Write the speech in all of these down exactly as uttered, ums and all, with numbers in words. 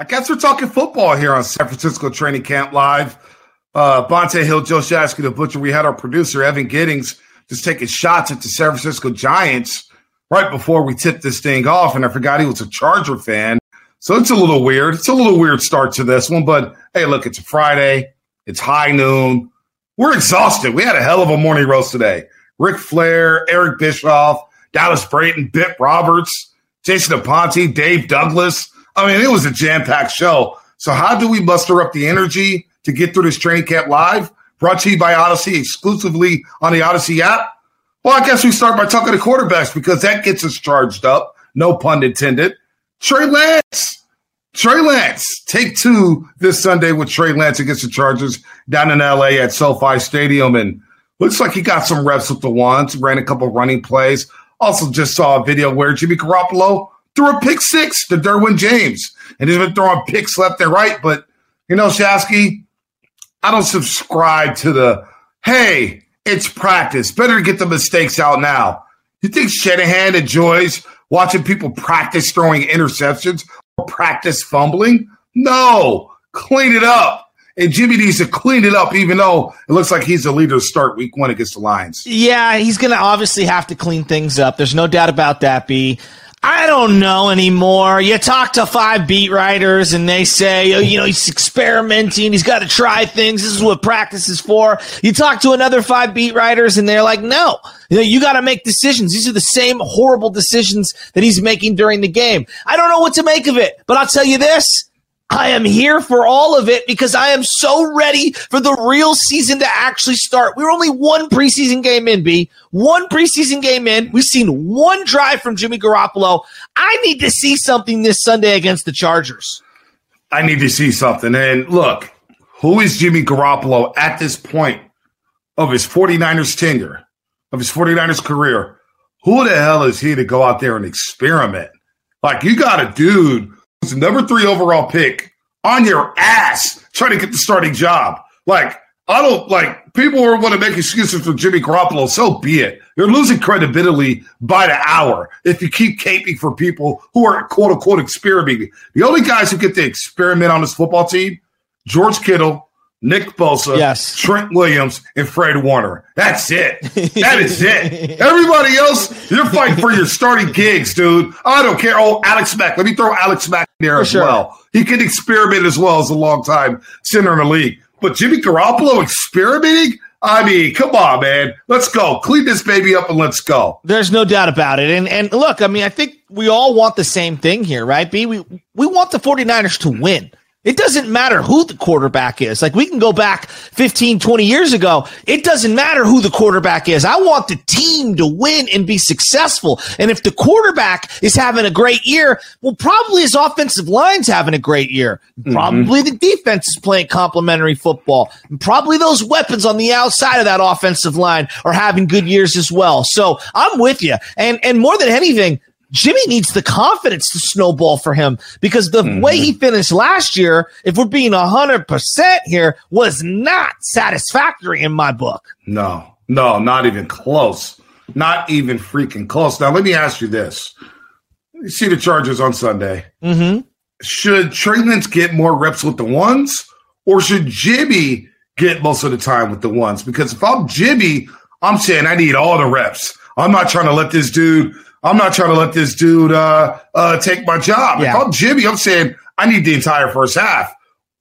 I guess we're talking football here on San Francisco Training Camp Live. Uh, Bonte Hill, Joe Shasky, the Butcher. We had our producer, Evan Giddings, just taking shots at the San Francisco Giants right before we tipped this thing off, and I forgot he was a Charger fan. So it's a little weird. It's a little weird start to this one, but hey, look, it's a Friday. It's high noon. We're exhausted. We had a hell of a morning roast today. Ric Flair, Eric Bischoff, Dallas Braden, Bip Roberts, Jason Aponte, Dave Douglas. I mean, it was a jam-packed show. So how do we muster up the energy to get through this Training Camp Live? Brought to you by Odyssey, exclusively on the Odyssey app. Well, I guess we start by talking to quarterbacks because that gets us charged up. No pun intended. Trey Lance. Trey Lance. Take two this Sunday with Trey Lance against the Chargers down in L A at SoFi Stadium. And looks like he got some reps with the ones, ran a couple running plays. Also just saw a video where Jimmy Garoppolo threw a pick six to Derwin James. And he's been throwing picks left and right. But, you know, Shasky, I don't subscribe to the, hey, it's practice. Better get the mistakes out now. You think Shanahan enjoys watching people practice throwing interceptions or practice fumbling? No. Clean it up. And Jimmy needs to clean it up, even though it looks like he's the leader to start week one against the Lions. Yeah, he's going to obviously have to clean things up. There's no doubt about that, B. I don't know anymore. You talk to five beat writers and they say, oh, you know, he's experimenting. He's got to try things. This is what practice is for. You talk to another five beat writers and they're like, no, you know, you got to make decisions. These are the same horrible decisions that he's making during the game. I don't know what to make of it, but I'll tell you this. I am here for all of it because I am so ready for the real season to actually start. We're only one preseason game in, B. One preseason game in. We've seen one drive from Jimmy Garoppolo. I need to see something this Sunday against the Chargers. I need to see something. And look, who is Jimmy Garoppolo at this point of his 49ers tenure, of his 49ers career? Who the hell is he to go out there and experiment? Like, you got a dude – it's the number three overall pick on your ass trying to get the starting job. Like, I don't like people who want to make excuses for Jimmy Garoppolo. So be it. You're losing credibility by the hour if you keep caping for people who are quote unquote experimenting. The only guys who get to experiment on this football team, George Kittle, Nick Bosa, yes. Trent Williams, and Fred Warner. That's it. That is it. Everybody else, you're fighting for your starting gigs, dude. I don't care. Oh, Alex Mack. Let me throw Alex Mack in there for as sure. well. He can experiment as well as a long-time center in the league. But Jimmy Garoppolo experimenting? I mean, come on, man. Let's go. Clean this baby up and let's go. There's no doubt about it. And and look, I mean, I think we all want the same thing here, right, B? We, we want the 49ers to win. It doesn't matter who the quarterback is. Like, we can go back fifteen, twenty years ago. It doesn't matter who the quarterback is. I want the team to win and be successful. And if the quarterback is having a great year, well, probably his offensive line's having a great year. Probably mm-hmm. the defense is playing complementary football. And probably those weapons on the outside of that offensive line are having good years as well. So I'm with you. And, and more than anything, Jimmy needs the confidence to snowball for him because the mm-hmm. way he finished last year, if we're being one hundred percent here, was not satisfactory in my book. No, no, not even close. Not even freaking close. Now, let me ask you this. You see the Chargers on Sunday. Mm-hmm. Should Trey Lance get more reps with the ones or should Jimmy get most of the time with the ones? Because if I'm Jimmy, I'm saying I need all the reps. I'm not trying to let this dude – I'm not trying to let this dude uh, uh, take my job. Yeah. If I'm Jimmy, I'm saying I need the entire first half.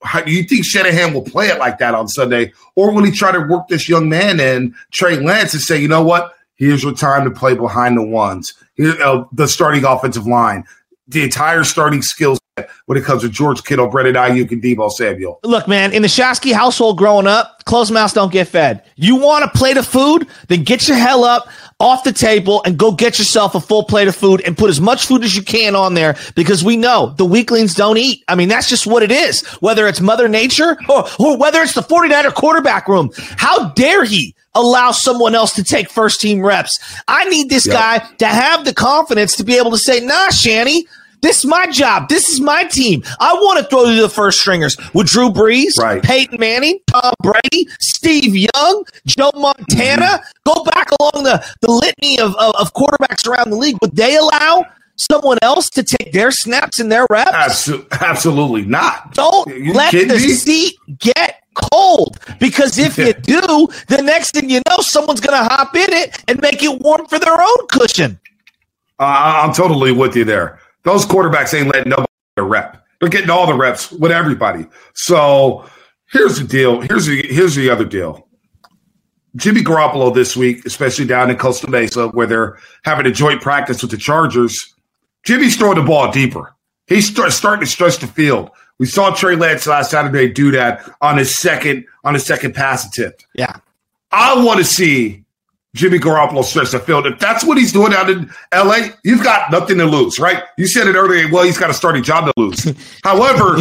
How, do you think Shanahan will play it like that on Sunday? Or will he try to work this young man in, Trey Lance, and say, you know what? Here's your time to play behind the ones, Here, uh, the starting offensive line, the entire starting skill set when it comes to George Kittle, Brandon Aiyuk, and Deebo Samuel. Look, man, in the Shasky household growing up, closed mouths don't get fed. You want a plate of food? Then get your hell up off the table and go get yourself a full plate of food and put as much food as you can on there because we know the weaklings don't eat. I mean, that's just what it is, whether it's Mother Nature or, or whether it's the 49er quarterback room. How dare he allow someone else to take first team reps? I need this yep. guy to have the confidence to be able to say, nah, Shanny, this is my job. This is my team. I want to throw to the first stringers with Drew Brees, right. Peyton Manning, Tom Brady, Steve Young, Joe Montana. Mm-hmm. Go back along the, the litany of, of, of quarterbacks around the league. Would they allow someone else to take their snaps and their reps? Absolutely, absolutely not. Don't let the me? seat get cold, because if you do, the next thing you know, someone's going to hop in it and make it warm for their own cushion. Uh, I'm totally with you there. Those quarterbacks ain't letting nobody get a rep. They're getting all the reps with everybody. So here's the deal. Here's the, here's the other deal. Jimmy Garoppolo this week, especially down in Costa Mesa, where they're having a joint practice with the Chargers, Jimmy's throwing the ball deeper. He's st- starting to stretch the field. We saw Trey Lance last Saturday do that on his second on his second pass attempt. Yeah, I want to see Jimmy Garoppolo stretch the field. If that's what he's doing out in L A, you've got nothing to lose, right? You said it earlier, well, he's got a starting job to lose. However,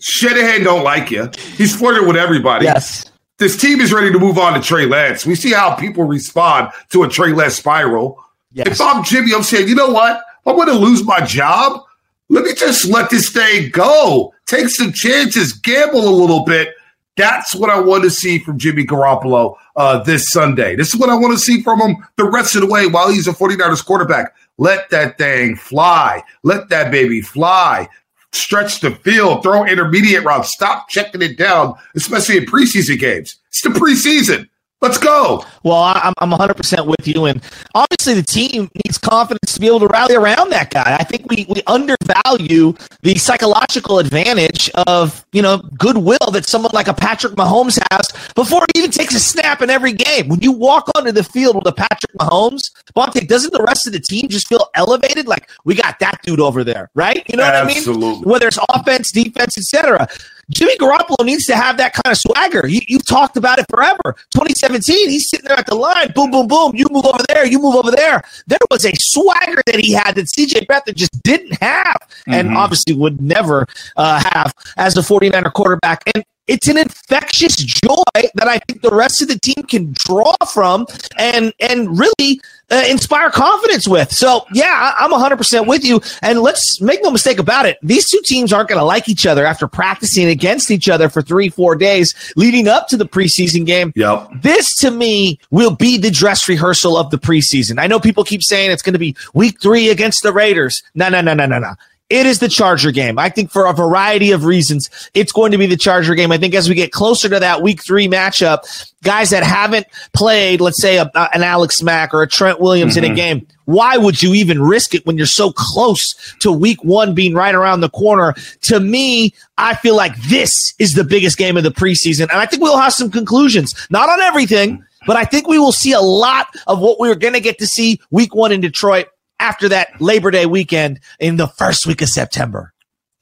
Shanahan don't like you. He's flirting with everybody. Yes. This team is ready to move on to Trey Lance. We see how people respond to a Trey Lance spiral. Yes. If I'm Jimmy, I'm saying, you know what? I'm going to lose my job. Let me just let this thing go. Take some chances, gamble a little bit. That's what I want to see from Jimmy Garoppolo uh, this Sunday. This is what I want to see from him the rest of the way while he's a 49ers quarterback. Let that thing fly. Let that baby fly. Stretch the field. Throw intermediate routes. Stop checking it down, especially in preseason games. It's the preseason. Let's go. Well, I'm I'm one hundred percent with you, and obviously the team needs confidence to be able to rally around that guy. I think we, we undervalue the psychological advantage of, you know, goodwill that someone like a Patrick Mahomes has before he even takes a snap in every game. When you walk onto the field with a Patrick Mahomes, Bonte, doesn't the rest of the team just feel elevated? Like, we got that dude over there, right? You know what Absolutely. I mean? Whether it's offense, defense, et cetera. Jimmy Garoppolo needs to have that kind of swagger. You, you've talked about it forever. twenty seventeen, he's sitting there at the line, boom, boom, boom, you move over there, you move over there. There was a swagger that he had that C J. Beathard just didn't have, mm-hmm. and obviously would never uh, have as a 49er quarterback. And it's an infectious joy that I think the rest of the team can draw from and and really uh, inspire confidence with. So, yeah, I'm one hundred percent with you. And let's make no mistake about it. These two teams aren't going to like each other after practicing against each other for three, four days leading up to the preseason game. Yep. This, to me, will be the dress rehearsal of the preseason. I know people keep saying it's going to be week three against the Raiders. No, no, no, no, no, no. It is the Charger game. I think for a variety of reasons, it's going to be the Charger game. I think as we get closer to that week three matchup, guys that haven't played, let's say, a, an Alex Mack or a Trent Williams mm-hmm. in a game, why would you even risk it when you're so close to week one being right around the corner? To me, I feel like this is the biggest game of the preseason. And I think we'll have some conclusions, not on everything, but I think we will see a lot of what we were going to get to see week one in Detroit after that Labor Day weekend in the first week of September.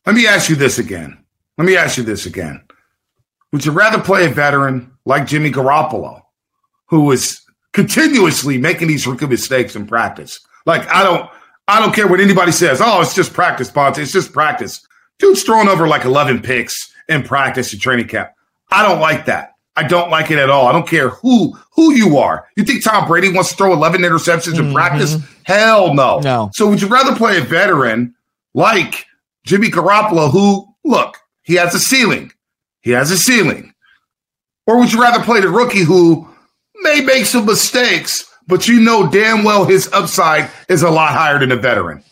Let me ask you this again. Let me ask you this again. Would you rather play a veteran like Jimmy Garoppolo, who is continuously making these rookie mistakes in practice? Like, I don't I don't care what anybody says. Oh, it's just practice, Bonte. It's just practice. Dude's throwing over like eleven picks in practice and training camp. I don't like that. I don't like it at all. I don't care who who you are. You think Tom Brady wants to throw eleven interceptions in mm-hmm. practice? Hell no. no. So would you rather play a veteran like Jimmy Garoppolo, who, look, he has a ceiling. He has a ceiling. Or would you rather play the rookie who may make some mistakes, but you know damn well his upside is a lot higher than a veteran?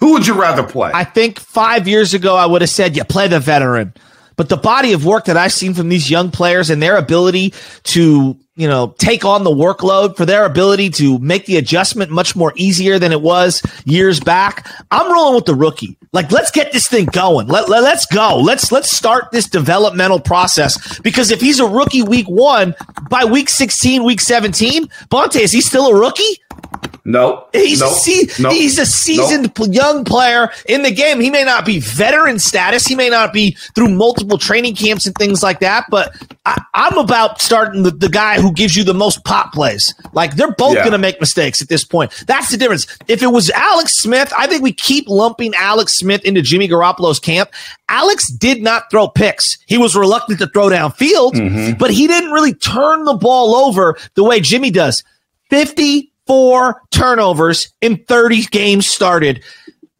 Who would you rather play? I think five years ago I would have said, yeah, play the veteran. But the body of work that I've seen from these young players and their ability to, you know, take on the workload, for their ability to make the adjustment much more easier than it was years back, I'm rolling with the rookie. Like, let's get this thing going. Let, let, let's go. Let's let's start this developmental process. Because if he's a rookie week one, by week sixteen, week seventeen, Bonte, is he still a rookie? No, he's, no, see, no, he's a seasoned no. young player in the game. He may not be veteran status. He may not be through multiple training camps and things like that. But I, I'm about starting the, the guy who gives you the most pop plays. Like, they're both yeah. going to make mistakes at this point. That's the difference. If it was Alex Smith, I think we keep lumping Alex Smith into Jimmy Garoppolo's camp. Alex did not throw picks. He was reluctant to throw downfield, mm-hmm. but he didn't really turn the ball over the way Jimmy does. fifty Four turnovers in thirty games started.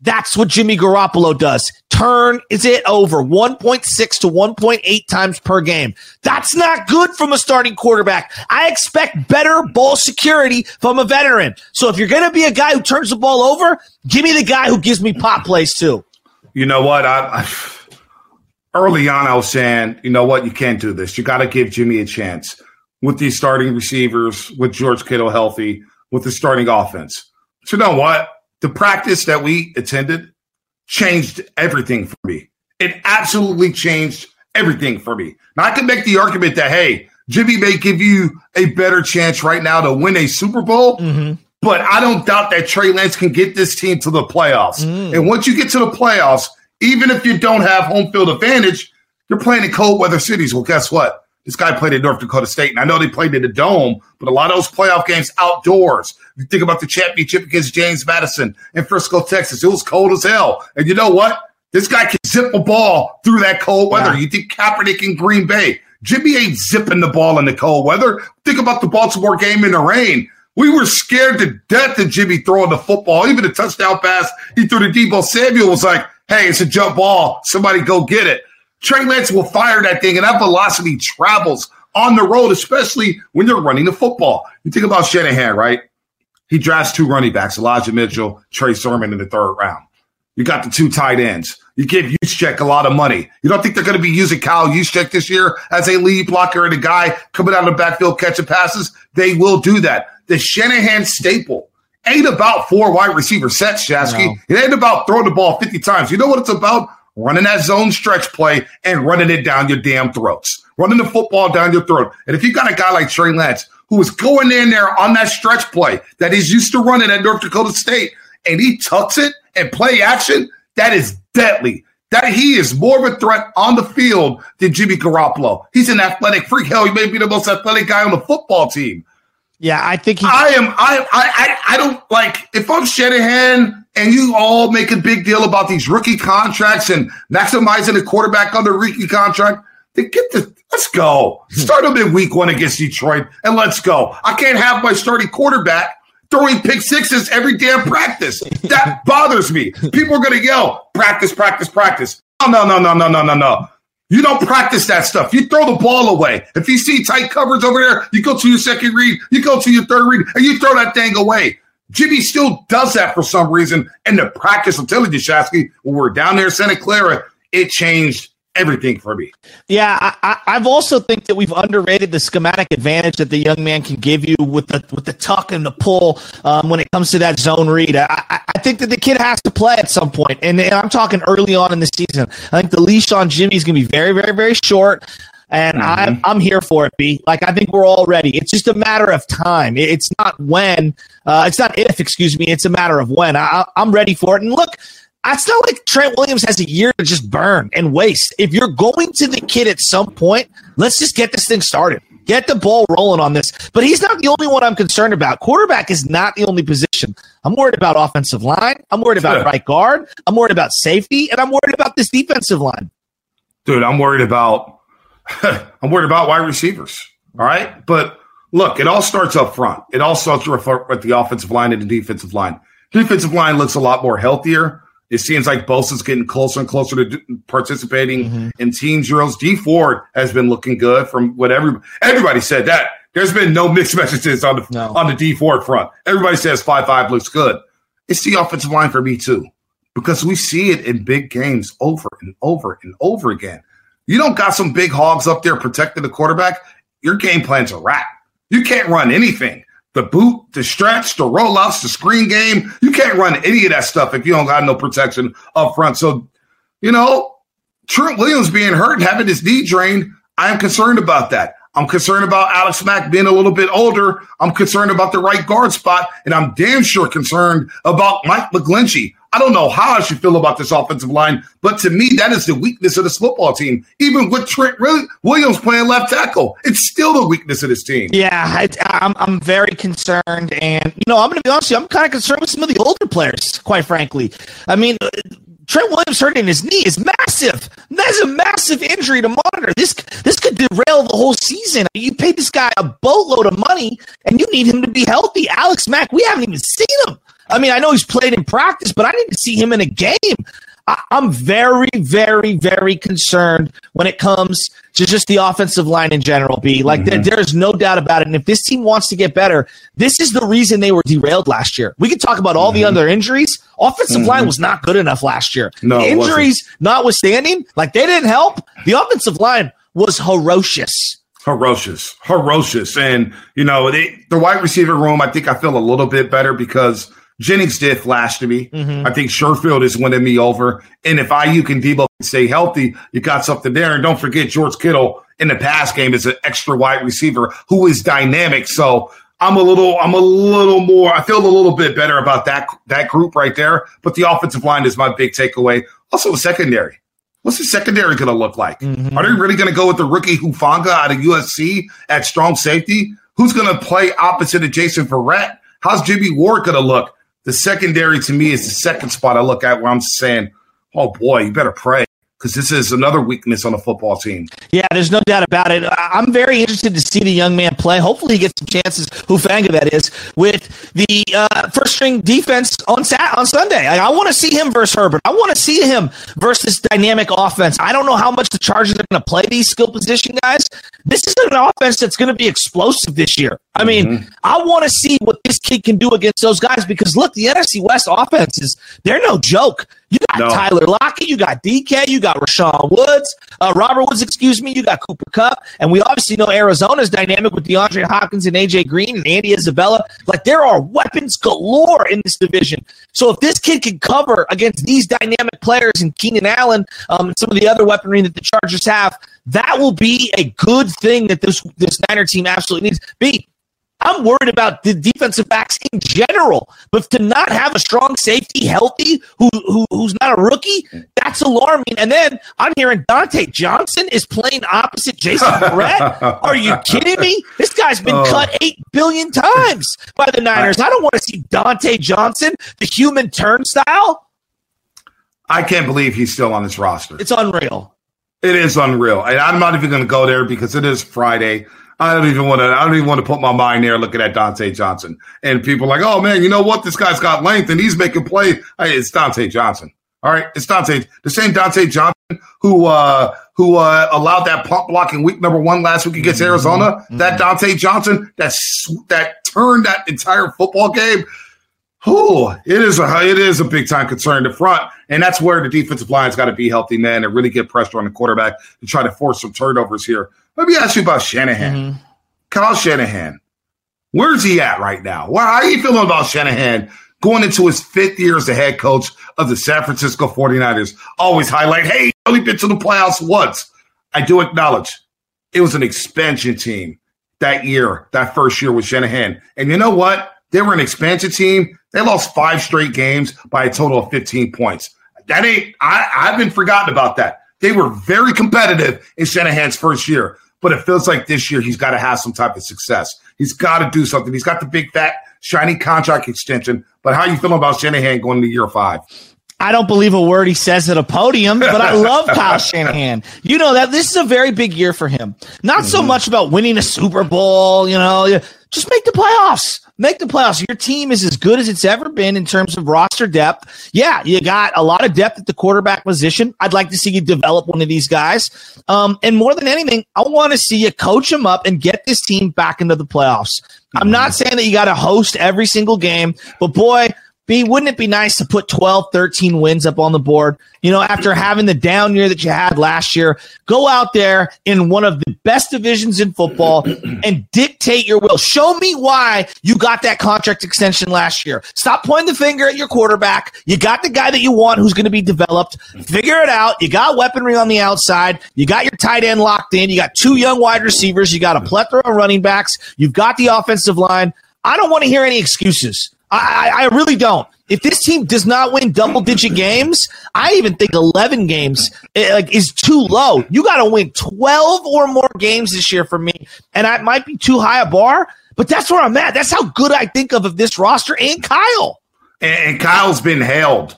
That's what Jimmy Garoppolo does. turn is it over one point six to one point eight times per game. That's not good from a starting quarterback. I expect better ball security from a veteran. So if you're going to be a guy who turns the ball over, give me the guy who gives me pop plays too. You know what? I, I early on, I was saying, you know what? You can't do this. You got to give Jimmy a chance with these starting receivers, with George Kittle healthy, with the starting offense. So you know what? The practice that we attended changed everything for me. It absolutely changed everything for me. Now, I can make the argument that, hey, Jimmy may give you a better chance right now to win a Super Bowl, mm-hmm. but I don't doubt that Trey Lance can get this team to the playoffs. Mm. And once you get to the playoffs, even if you don't have home field advantage, you're playing in cold weather cities. Well, guess what? This guy played at North Dakota State, and I know they played in the dome, but a lot of those playoff games outdoors. You think about the championship against James Madison in Frisco, Texas. It was cold as hell. And you know what? This guy can zip a ball through that cold weather. Yeah. You think Kaepernick in Green Bay. Jimmy ain't zipping the ball in the cold weather. Think about the Baltimore game in the rain. We were scared to death of Jimmy throwing the football. Even the touchdown pass he threw to Deebo Samuel was like, hey, it's a jump ball. Somebody go get it. Trey Lance will fire that thing, and that velocity travels on the road, especially when you're running the football. You think about Shanahan, right? He drafts two running backs, Elijah Mitchell, Trey Sermon in the third round. You got the two tight ends. You give Juszczyk a lot of money. You don't think they're going to be using Kyle Juszczyk this year as a lead blocker and a guy coming out of the backfield catching passes? They will do that. The Shanahan staple ain't about four wide receiver sets, Shasky. No. It ain't about throwing the ball fifty times. You know what it's about? Running that zone stretch play and running it down your damn throats. Running the football down your throat. And if you got a guy like Trey Lance who is going in there on that stretch play that he's used to running at North Dakota State and he tucks it and play action, that is deadly. That he is more of a threat on the field than Jimmy Garoppolo. He's an athletic freak. Hell, he may be the most athletic guy on the football team. Yeah, I think he. I am. I, I. I. I don't like if I'm Shanahan and you all make a big deal about these rookie contracts and maximizing a quarterback on the rookie contract. Then get the. Let's go. Start them in week one against Detroit and let's go. I can't have my starting quarterback throwing pick sixes every damn practice. That bothers me. People are gonna yell practice, practice, practice. Oh, no, no, no, no, no, no, no. You don't practice that stuff. You throw the ball away. If you see tight coverage over there, you go to your second read, you go to your third read, and you throw that thing away. Jimmy still does that for some reason. And the practice, I'm telling you, Shasky, when we were down there in Santa Clara, it changed everything for me. Yeah, I, I've also think that we've underrated the schematic advantage that the young man can give you with the with the tuck and the pull um, when it comes to that zone read. I, I think that the kid has to play at some point, and, and I'm talking early on in the season. I think the leash on Jimmy is going to be very, very, very short. And mm-hmm. I'm, I'm here for it, B. Like, I think we're all ready. It's just a matter of time. It's not when. Uh, it's not if, excuse me. It's a matter of when. I, I'm ready for it. And look, it's not like Trent Williams has a year to just burn and waste. If you're going to the kid at some point, let's just get this thing started. Get the ball rolling on this. But he's not the only one I'm concerned about. Quarterback is not the only position. I'm worried about offensive line. I'm worried about right guard. I'm worried about safety. And I'm worried about this defensive line. Dude, I'm worried about... I'm worried about wide receivers, all right? But, look, it all starts up front. It all starts with the offensive line and the defensive line. Defensive line looks a lot more healthier. It seems like Bosa's getting closer and closer to participating mm-hmm. in team drills. Dee Ford has been looking good from what every, everybody said that. There's been no mixed messages on the no. on the Dee Ford front. Everybody says five five looks good. It's the offensive line for me, too, because we see it in big games over and over and over again. You don't got some big hogs up there protecting the quarterback, your game plan's a wrap. You can't run anything. The boot, the stretch, the rollouts, the screen game. You can't run any of that stuff if you don't got no protection up front. So, you know, Trent Williams being hurt and having his knee drained, I am concerned about that. I'm concerned about Alex Mack being a little bit older. I'm concerned about the right guard spot, and I'm damn sure concerned about Mike McGlinchey. I don't know how I should feel about this offensive line, but to me, that is the weakness of this football team. Even with Trent Williams playing left tackle, it's still the weakness of this team. Yeah, it, I'm I'm very concerned. And, you know, I'm going to be honest with you, I'm kind of concerned with some of the older players, quite frankly. I mean, Trent Williams hurting his knee is massive. That's a massive injury to monitor. This this could derail the whole season. You paid this guy a boatload of money, and you need him to be healthy. Alex Mack, we haven't even seen him. I mean, I know he's played in practice, but I didn't see him in a game. I, I'm very, very, very concerned when it comes to just the offensive line in general, B. Like, mm-hmm. there, there's no doubt about it. And if this team wants to get better, this is the reason they were derailed last year. We could talk about all mm-hmm. the other injuries. Offensive mm-hmm. line was not good enough last year. No, the injuries notwithstanding, like, they didn't help. The offensive line was ferocious. Ferocious. Ferocious. And, you know, they, the wide receiver room, I think I feel a little bit better because – Jennings did flash to me. Mm-hmm. I think Sherfield is winning me over. And if Aiyuk and Deebo stay healthy, you got something there. And don't forget, George Kittle in the pass game is an extra wide receiver who is dynamic. So I'm a little, I'm a little more, I feel a little bit better about that, that group right there. But the offensive line is my big takeaway. Also, the secondary. What's the secondary going to look like? Mm-hmm. Are they really going to go with the rookie Hufanga out of U S C at strong safety? Who's going to play opposite of Jason Verrett? How's Jimmy Ward going to look? The secondary, to me, is the second spot I look at where I'm saying, oh, boy, you better pray, because this is another weakness on the football team. Yeah, there's no doubt about it. I'm very interested to see the young man play. Hopefully he gets some chances, Hufanga, that is, with the uh, first-string defense on Sat- on Sunday. I, I want to see him versus Herbert. I want to see him versus dynamic offense. I don't know how much the Chargers are going to play these skill position guys. This is an offense that's going to be explosive this year. I mean, mm-hmm. I want to see what this kid can do against those guys because, look, the N F C West offenses, they're no joke. You got no. Tyler Lockett, you got D K, you got Rashawn Woods, uh, Robert Woods, excuse me, you got Cooper Kupp, and we obviously know Arizona's dynamic with DeAndre Hopkins and A J Green and Andy Isabella. Like, there are weapons galore in this division. So if this kid can cover against these dynamic players and Keenan Allen um, and some of the other weaponry that the Chargers have, that will be a good thing that this this Niner team absolutely needs. B, I'm worried about the defensive backs in general, but to not have a strong safety, healthy, who, who who's not a rookie, that's alarming. And then I'm hearing Dontae Johnson is playing opposite Jason Verrett. Are you kidding me? This guy's been oh. cut eight billion times by the Niners. I don't want to see Dontae Johnson, the human turnstile. I can't believe he's still on this roster. It's unreal. It is unreal. And I'm not even going to go there because it is Friday. I don't even want to. I don't even want to put my mind there looking at Dontae Johnson and people like, oh man, you know what? This guy's got length and he's making plays. Hey, it's Dontae Johnson. All right, it's Dontae, the same Dontae Johnson who uh, who uh, allowed that punt block in week number one last week against mm-hmm. Arizona. Mm-hmm. That Dontae Johnson that that turned that entire football game. Ooh, it is a it is a big time concern in the front, and that's where the defensive line's got to be healthy, man, and really get pressure on the quarterback to try to force some turnovers here. Let me ask you about Shanahan. Mm-hmm. Kyle Shanahan, where's he at right now? Well, how are you feeling about Shanahan going into his fifth year as the head coach of the San Francisco forty-niners? Always highlight, hey, only been to the playoffs once. I do acknowledge it was an expansion team that year, that first year with Shanahan. And you know what? They were an expansion team. They lost five straight games by a total of fifteen points. That ain't I, I've been forgotten about that. They were very competitive in Shanahan's first year. But it feels like this year he's got to have some type of success. He's got to do something. He's got the big, fat, shiny contract extension. But how are you feeling about Shanahan going into year five? I don't believe a word he says at a podium, but I love Kyle Shanahan. You know that this is a very big year for him. Not mm-hmm. so much about winning a Super Bowl, you know, just make the playoffs. Make the playoffs. Your team is as good as it's ever been in terms of roster depth. Yeah, you got a lot of depth at the quarterback position. I'd like to see you develop one of these guys. Um, and more than anything, I want to see you coach them up and get this team back into the playoffs. I'm not saying that you got to host every single game, but boy, B, wouldn't it be nice to put twelve, thirteen wins up on the board? You know, after having the down year that you had last year, go out there in one of the best divisions in football and dictate your will. Show me why you got that contract extension last year. Stop pointing the finger at your quarterback. You got the guy that you want who's going to be developed. Figure it out. You got weaponry on the outside. You got your tight end locked in. You got two young wide receivers. You got a plethora of running backs. You've got the offensive line. I don't want to hear any excuses. I, I really don't. If this team does not win double-digit games, I even think eleven games like is too low. You got to win twelve or more games this year for me, and I might be too high a bar, but that's where I'm at. That's how good I think of, of this roster and Kyle. And, and Kyle's been hailed.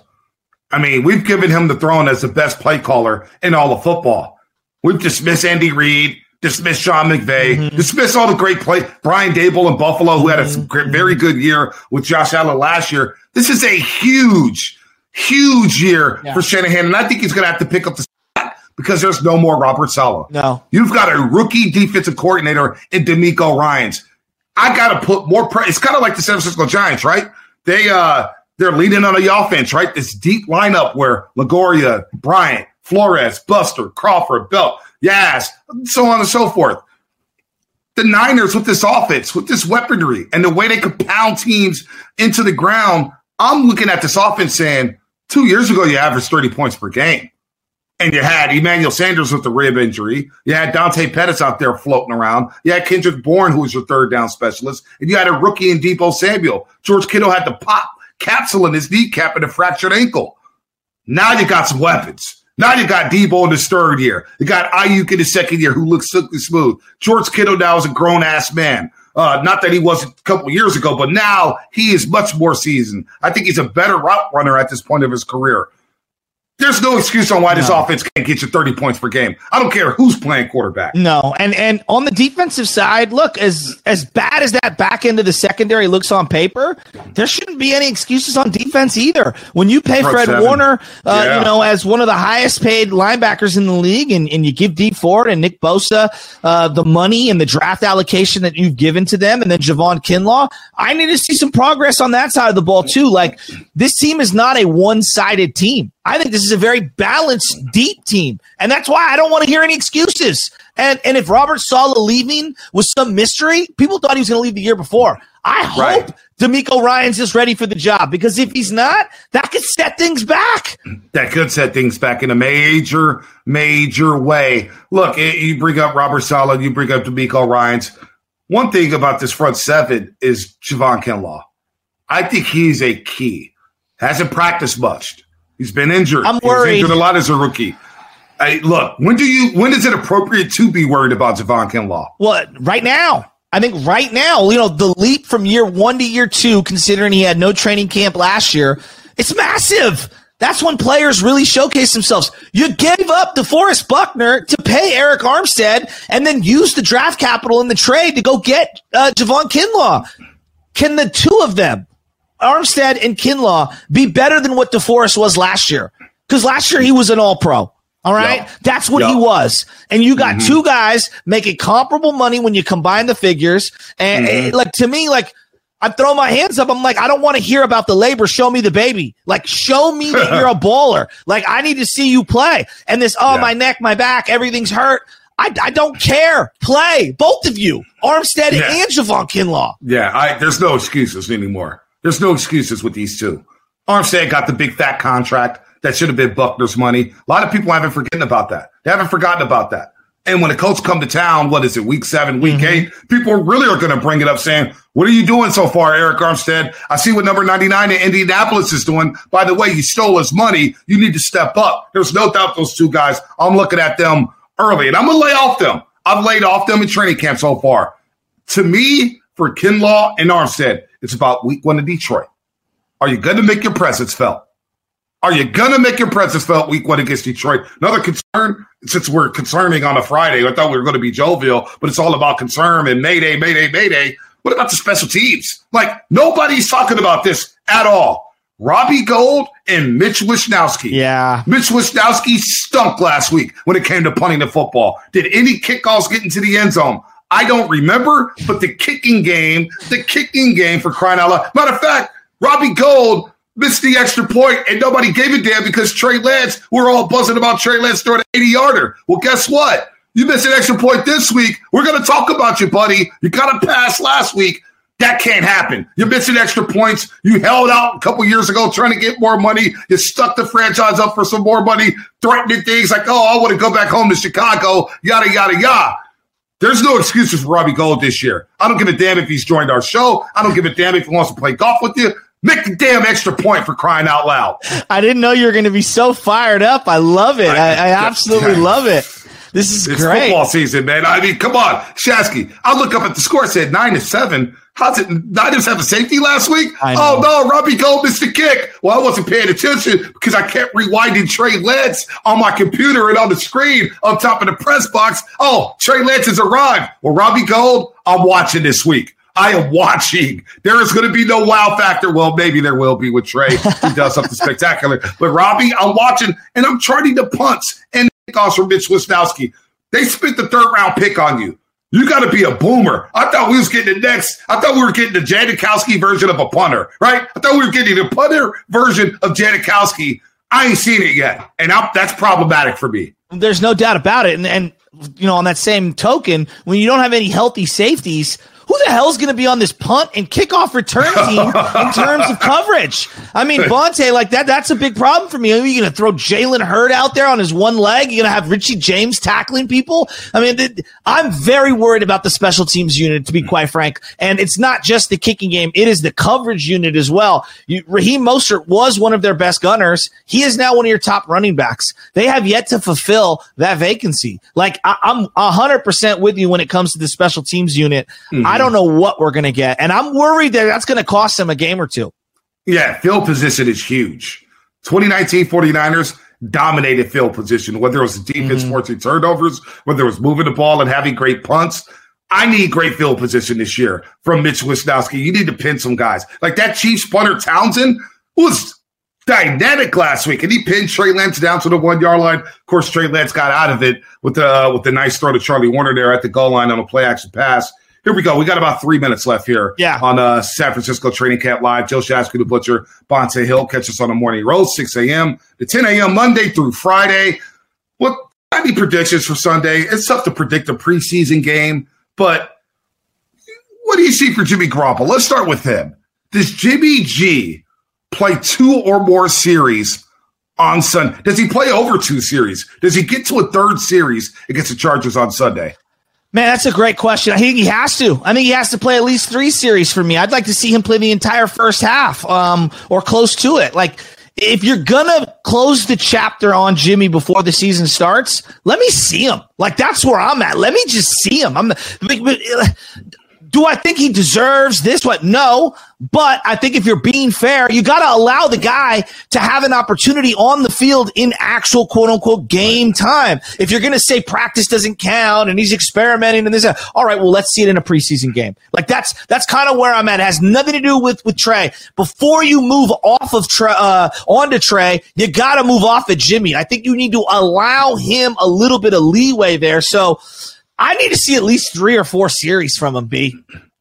I mean, we've given him the throne as the best play caller in all of football. We've dismissed Andy Reid. Dismiss Sean McVay, mm-hmm. dismiss all the great play. Brian Dable in Buffalo, who had a mm-hmm. very good year with Josh Allen last year. This is a huge, huge year yeah. for Shanahan, and I think he's going to have to pick up the slack because there's no more Robert Saleh. No. You've got a rookie defensive coordinator in DeMeco Ryans. I got to put more pressure. It's kind of like the San Francisco Giants, right? They, uh, they're leading on the offense, right? This deep lineup where Longoria, Bryant, Flores, Buster, Crawford, Belt, Yaz, so on and so forth. The Niners with this offense, with this weaponry, and the way they compound teams into the ground, I'm looking at this offense saying, two years ago, you averaged thirty points per game. And you had Emmanuel Sanders with the rib injury. You had Dante Pettis out there floating around. You had Kendrick Bourne, who was your third down specialist. And you had a rookie in Deebo Samuel. George Kittle had to pop capsule in his kneecap and a fractured ankle. Now you got some weapons. Now you got Deebo in his third year. You got Aiyuk in his second year, who looks silky smooth. George Kittle now is a grown-ass man. Uh, not that he wasn't a couple years ago, but now he is much more seasoned. I think he's a better route runner at this point of his career. There's no excuse on why no. this offense can't get you thirty points per game. I don't care who's playing quarterback. No, and and on the defensive side, look, as as bad as that back end of the secondary looks on paper, there shouldn't be any excuses on defense either. When you pay Fred seven. Warner, uh, yeah. you know, as one of the highest paid linebackers in the league, and, and you give Dee Ford and Nick Bosa uh, the money and the draft allocation that you've given to them, and then Javon Kinlaw, I need to see some progress on that side of the ball too. Like, this team is not a one-sided team. I think this is a very balanced, deep team. And that's why I don't want to hear any excuses. And and if Robert Saleh leaving was some mystery, people thought he was going to leave the year before. I right. hope DeMeco Ryans is ready for the job, because if he's not, that could set things back. That could set things back in a major, major way. Look, it, you bring up Robert Saleh, you bring up DeMeco Ryans. One thing about this front seven is Javon Kinlaw. I think he's a key. Hasn't practiced much. He's been injured. I'm worried. He's injured a lot as a rookie. I, look, when do you? When is it appropriate to be worried about Javon Kinlaw? Well, right now. I think right now, you know, the leap from year one to year two, considering he had no training camp last year, it's massive. That's when players really showcase themselves. You gave up DeForest Buckner to pay Arik Armstead and then use the draft capital in the trade to go get uh, Javon Kinlaw. Can the two of them, Armstead and Kinlaw, be better than what DeForest was last year? Because last year he was an all-pro. All right? Yep. That's what yep. he was. And you got mm-hmm. two guys making comparable money when you combine the figures. And mm-hmm. it, like, to me, like, I'm throwing my hands up. I'm like, I don't want to hear about the labor. Show me the baby. Like, show me that you're a baller. Like, I need to see you play. And this, oh, yeah. my neck, my back, everything's hurt. I, I don't care. Play, both of you, Armstead yeah. and Javon Kinlaw. Yeah, I, there's no excuses anymore. There's no excuses with these two. Armstead got the big fat contract that should have been Buckner's money. A lot of people haven't forgotten about that. They haven't forgotten about that. And when the Colts come to town, what is it, week seven, week mm-hmm. eight, people really are going to bring it up saying, what are you doing so far, Arik Armstead? I see what number ninety-nine in Indianapolis is doing. By the way, you stole his money. You need to step up. There's no doubt those two guys, I'm looking at them early. And I'm going to lay off them. I've laid off them in training camp so far. To me, for Kinlaw and Armstead, it's about week one in Detroit. Are you going to make your presence felt? Are you going to make your presence felt week one against Detroit? Another concern, since we're concerning on a Friday, I thought we were going to be jovial, but it's all about concern and mayday, mayday, mayday. What about the special teams? Like, nobody's talking about this at all. Robbie Gould and Mitch Wishnowsky. Yeah. Mitch Wishnowsky stunk last week when it came to punting the football. Did any kickoffs get into the end zone? I don't remember, but the kicking game, the kicking game for crying out loud. Matter of fact, Robbie Gould missed the extra point, and nobody gave a damn because Trey Lance, we're all buzzing about Trey Lance throwing an eighty-yarder. Well, guess what? You missed an extra point this week. We're going to talk about you, buddy. You got a pass last week. That can't happen. You're missing extra points. You held out a couple years ago trying to get more money. You stuck the franchise up for some more money, threatening things like, oh, I want to go back home to Chicago, yada, yada, yada. There's no excuses for Robbie Gould this year. I don't give a damn if he's joined our show. I don't give a damn if he wants to play golf with you. Make the damn extra point, for crying out loud. I didn't know you were going to be so fired up. I love it. I, I absolutely love it. This is it's great. It's football season, man. I mean, come on. Shasky, I look up at the score. It said nine to seven. How's it? Niners have a safety last week? Oh, no. Robbie Gould missed the kick. Well, I wasn't paying attention because I kept rewinding Trey Lance on my computer and on the screen up top of the press box. Oh, Trey Lance has arrived. Well, Robbie Gould, I'm watching this week. I am watching. There is going to be no wow factor. Well, maybe there will be with Trey. He does something spectacular. But Robbie, I'm watching, and I'm charting the punts and kickoffs from Mitch Wishnowsky. They spent the third round pick on you. You got to be a boomer. I thought we was getting the next. I thought we were getting the Janikowski version of a punter, right? I thought we were getting the punter version of Janikowski. I ain't seen it yet, and I'm, that's problematic for me. There's no doubt about it. And, and, you know, on that same token, when you don't have any healthy safeties, who the hell is going to be on this punt and kickoff return team in terms of coverage? I mean, Bonte, like that, that's a big problem for me. Are you going to throw Jalen Hurd out there on his one leg? You're going to have Richie James tackling people? I mean, th- I'm very worried about the special teams unit, to be quite frank. And it's not just the kicking game. It is the coverage unit as well. You, Raheem Mostert was one of their best gunners. He is now one of your top running backs. They have yet to fulfill that vacancy. Like, I- I'm one hundred percent with you when it comes to the special teams unit. Mm-hmm. I I don't know what we're going to get, and I'm worried that that's going to cost them a game or two. Yeah, field position is huge. twenty nineteen 49ers dominated field position, whether it was defense mm-hmm. forcing turnovers, whether it was moving the ball and having great punts. I need great field position this year from Mitch Wishnowsky. You need to pin some guys. Like that Chiefs punter Townsend was dynamic last week, and he pinned Trey Lance down to the one-yard line. Of course, Trey Lance got out of it with the, uh, with the nice throw to Charlie Warner there at the goal line on a play-action pass. Here we go. We got about three minutes left here yeah. on uh, San Francisco Training Camp Live. Joe Shasky, the Butcher, Bonte Hill. Catch us on the morning road, six a.m. to ten a.m. Monday through Friday. Well, I need predictions for Sunday. It's tough to predict a preseason game, but what do you see for Jimmy Garoppolo? Let's start with him. Does Jimmy G play two or more series on Sunday? Does he play over two series? Does he get to a third series against the Chargers on Sunday? Man, that's a great question. I think he has to. I think he has to play at least three series for me. I'd like to see him play the entire first half, um, or close to it. Like, if you're gonna close the chapter on Jimmy before the season starts, let me see him. Like, that's where I'm at. Let me just see him. I'm. Do I think he deserves this? What? No. But I think if you're being fair, you got to allow the guy to have an opportunity on the field in actual quote unquote game time. If you're going to say practice doesn't count and he's experimenting and this, all right, well, let's see it in a preseason game. Like that's, that's kind of where I'm at. It has nothing to do with, with Trey. Before you move off of Trey, uh, onto Trey, you got to move off of Jimmy. I think you need to allow him a little bit of leeway there. So, I need to see at least three or four series from him, B.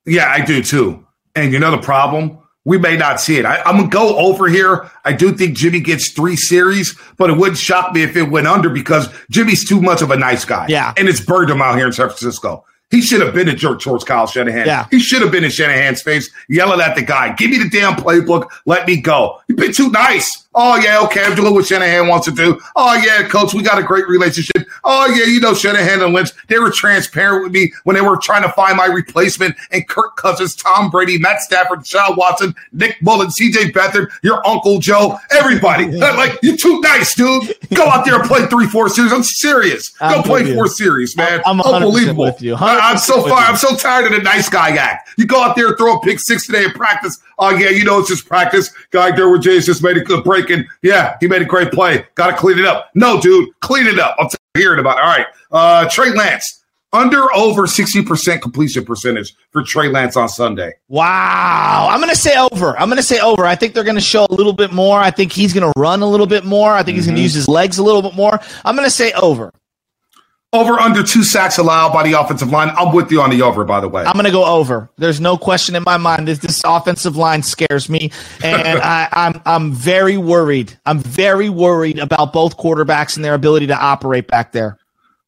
Yeah, I do too. And you know the problem? We may not see it. I, I'm going to go over here. I do think Jimmy gets three series, but it wouldn't shock me if it went under because Jimmy's too much of a nice guy. Yeah. And it's burned him out here in San Francisco. He should have been a jerk towards Kyle Shanahan. Yeah. He should have been in Shanahan's face yelling at the guy. Give me the damn playbook. Let me go. You've been too nice. Oh, yeah, okay, I'm doing what Shanahan wants to do. Oh, yeah, coach, we got a great relationship. Oh, yeah, you know Shanahan and Lynch, they were transparent with me when they were trying to find my replacement. And Kirk Cousins, Tom Brady, Matt Stafford, Deshaun Watson, Nick Mullen, C J. Beathard, your Uncle Joe, everybody. Like, you're too nice, dude. Go out there and play three, four series. I'm serious. Go I'm play four series, man. I'm one hundred percent unbelievable. With you. I'm so far. I'm so tired of the nice guy act. You go out there and throw a pick six today in practice. Oh, yeah, you know it's just practice. Guy Derwin James just made a good break, and yeah, he made a great play. Got to clean it up. No, dude, clean it up. I'm tired of hearing about it. All right, uh, Trey Lance, under over sixty percent completion percentage for Trey Lance on Sunday. Wow. I'm going to say over. I'm going to say over. I think they're going to show a little bit more. I think he's going to run a little bit more. I think mm-hmm. he's going to use his legs a little bit more. I'm going to say over. Over under two sacks allowed by the offensive line. I'm with you on the over, by the way. I'm going to go over. There's no question in my mind that this offensive line scares me, and I, I'm I'm very worried. I'm very worried about both quarterbacks and their ability to operate back there.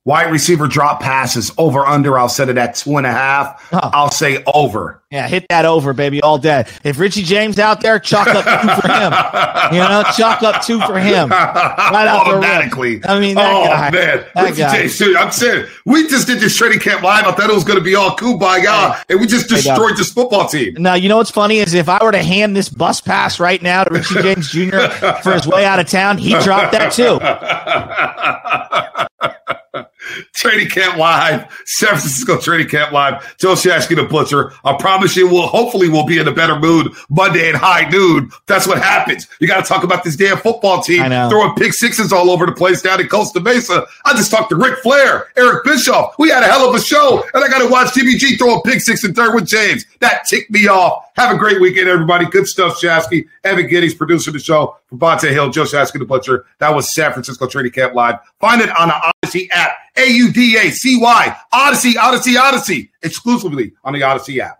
Wide receiver drop passes over under. I'll set it at two and a half. Huh. I'll say over. Yeah, hit that over, baby, all day. If Richie James out there, chalk up two for him. You know, chalk up two for him. Right automatically. I mean, that oh guy, man, that Richie guy. James, dude, I'm serious. We just did this training camp live. I thought it was going to be all kumbaya, yeah. and we just destroyed this football team. Now, you know what's funny is if I were to hand this bus pass right now to Richie James Junior for his way out of town, he dropped that too. Training Camp Live, San Francisco Training Camp Live. Joe Shashkin and Blitzer. I promise you, we'll hopefully we'll be in a better mood Monday at high noon. That's what happens. You got to talk about this damn football team throwing pick sixes all over the place down in Costa Mesa. I just talked to Ric Flair, Eric Bischoff. We had a hell of a show, and I got to watch Jimmy G throw a pick six and Derwin James. That ticked me off. Have a great weekend, everybody. Good stuff, Shashkin. Evan Giddies, producer of the show. From Vontae Hill, Joe Shashkin the Butcher. That was San Francisco Training Camp Live. Find it on the Odyssey app. A U D A C Y. Odyssey, Odyssey, Odyssey. Exclusively on the Odyssey app.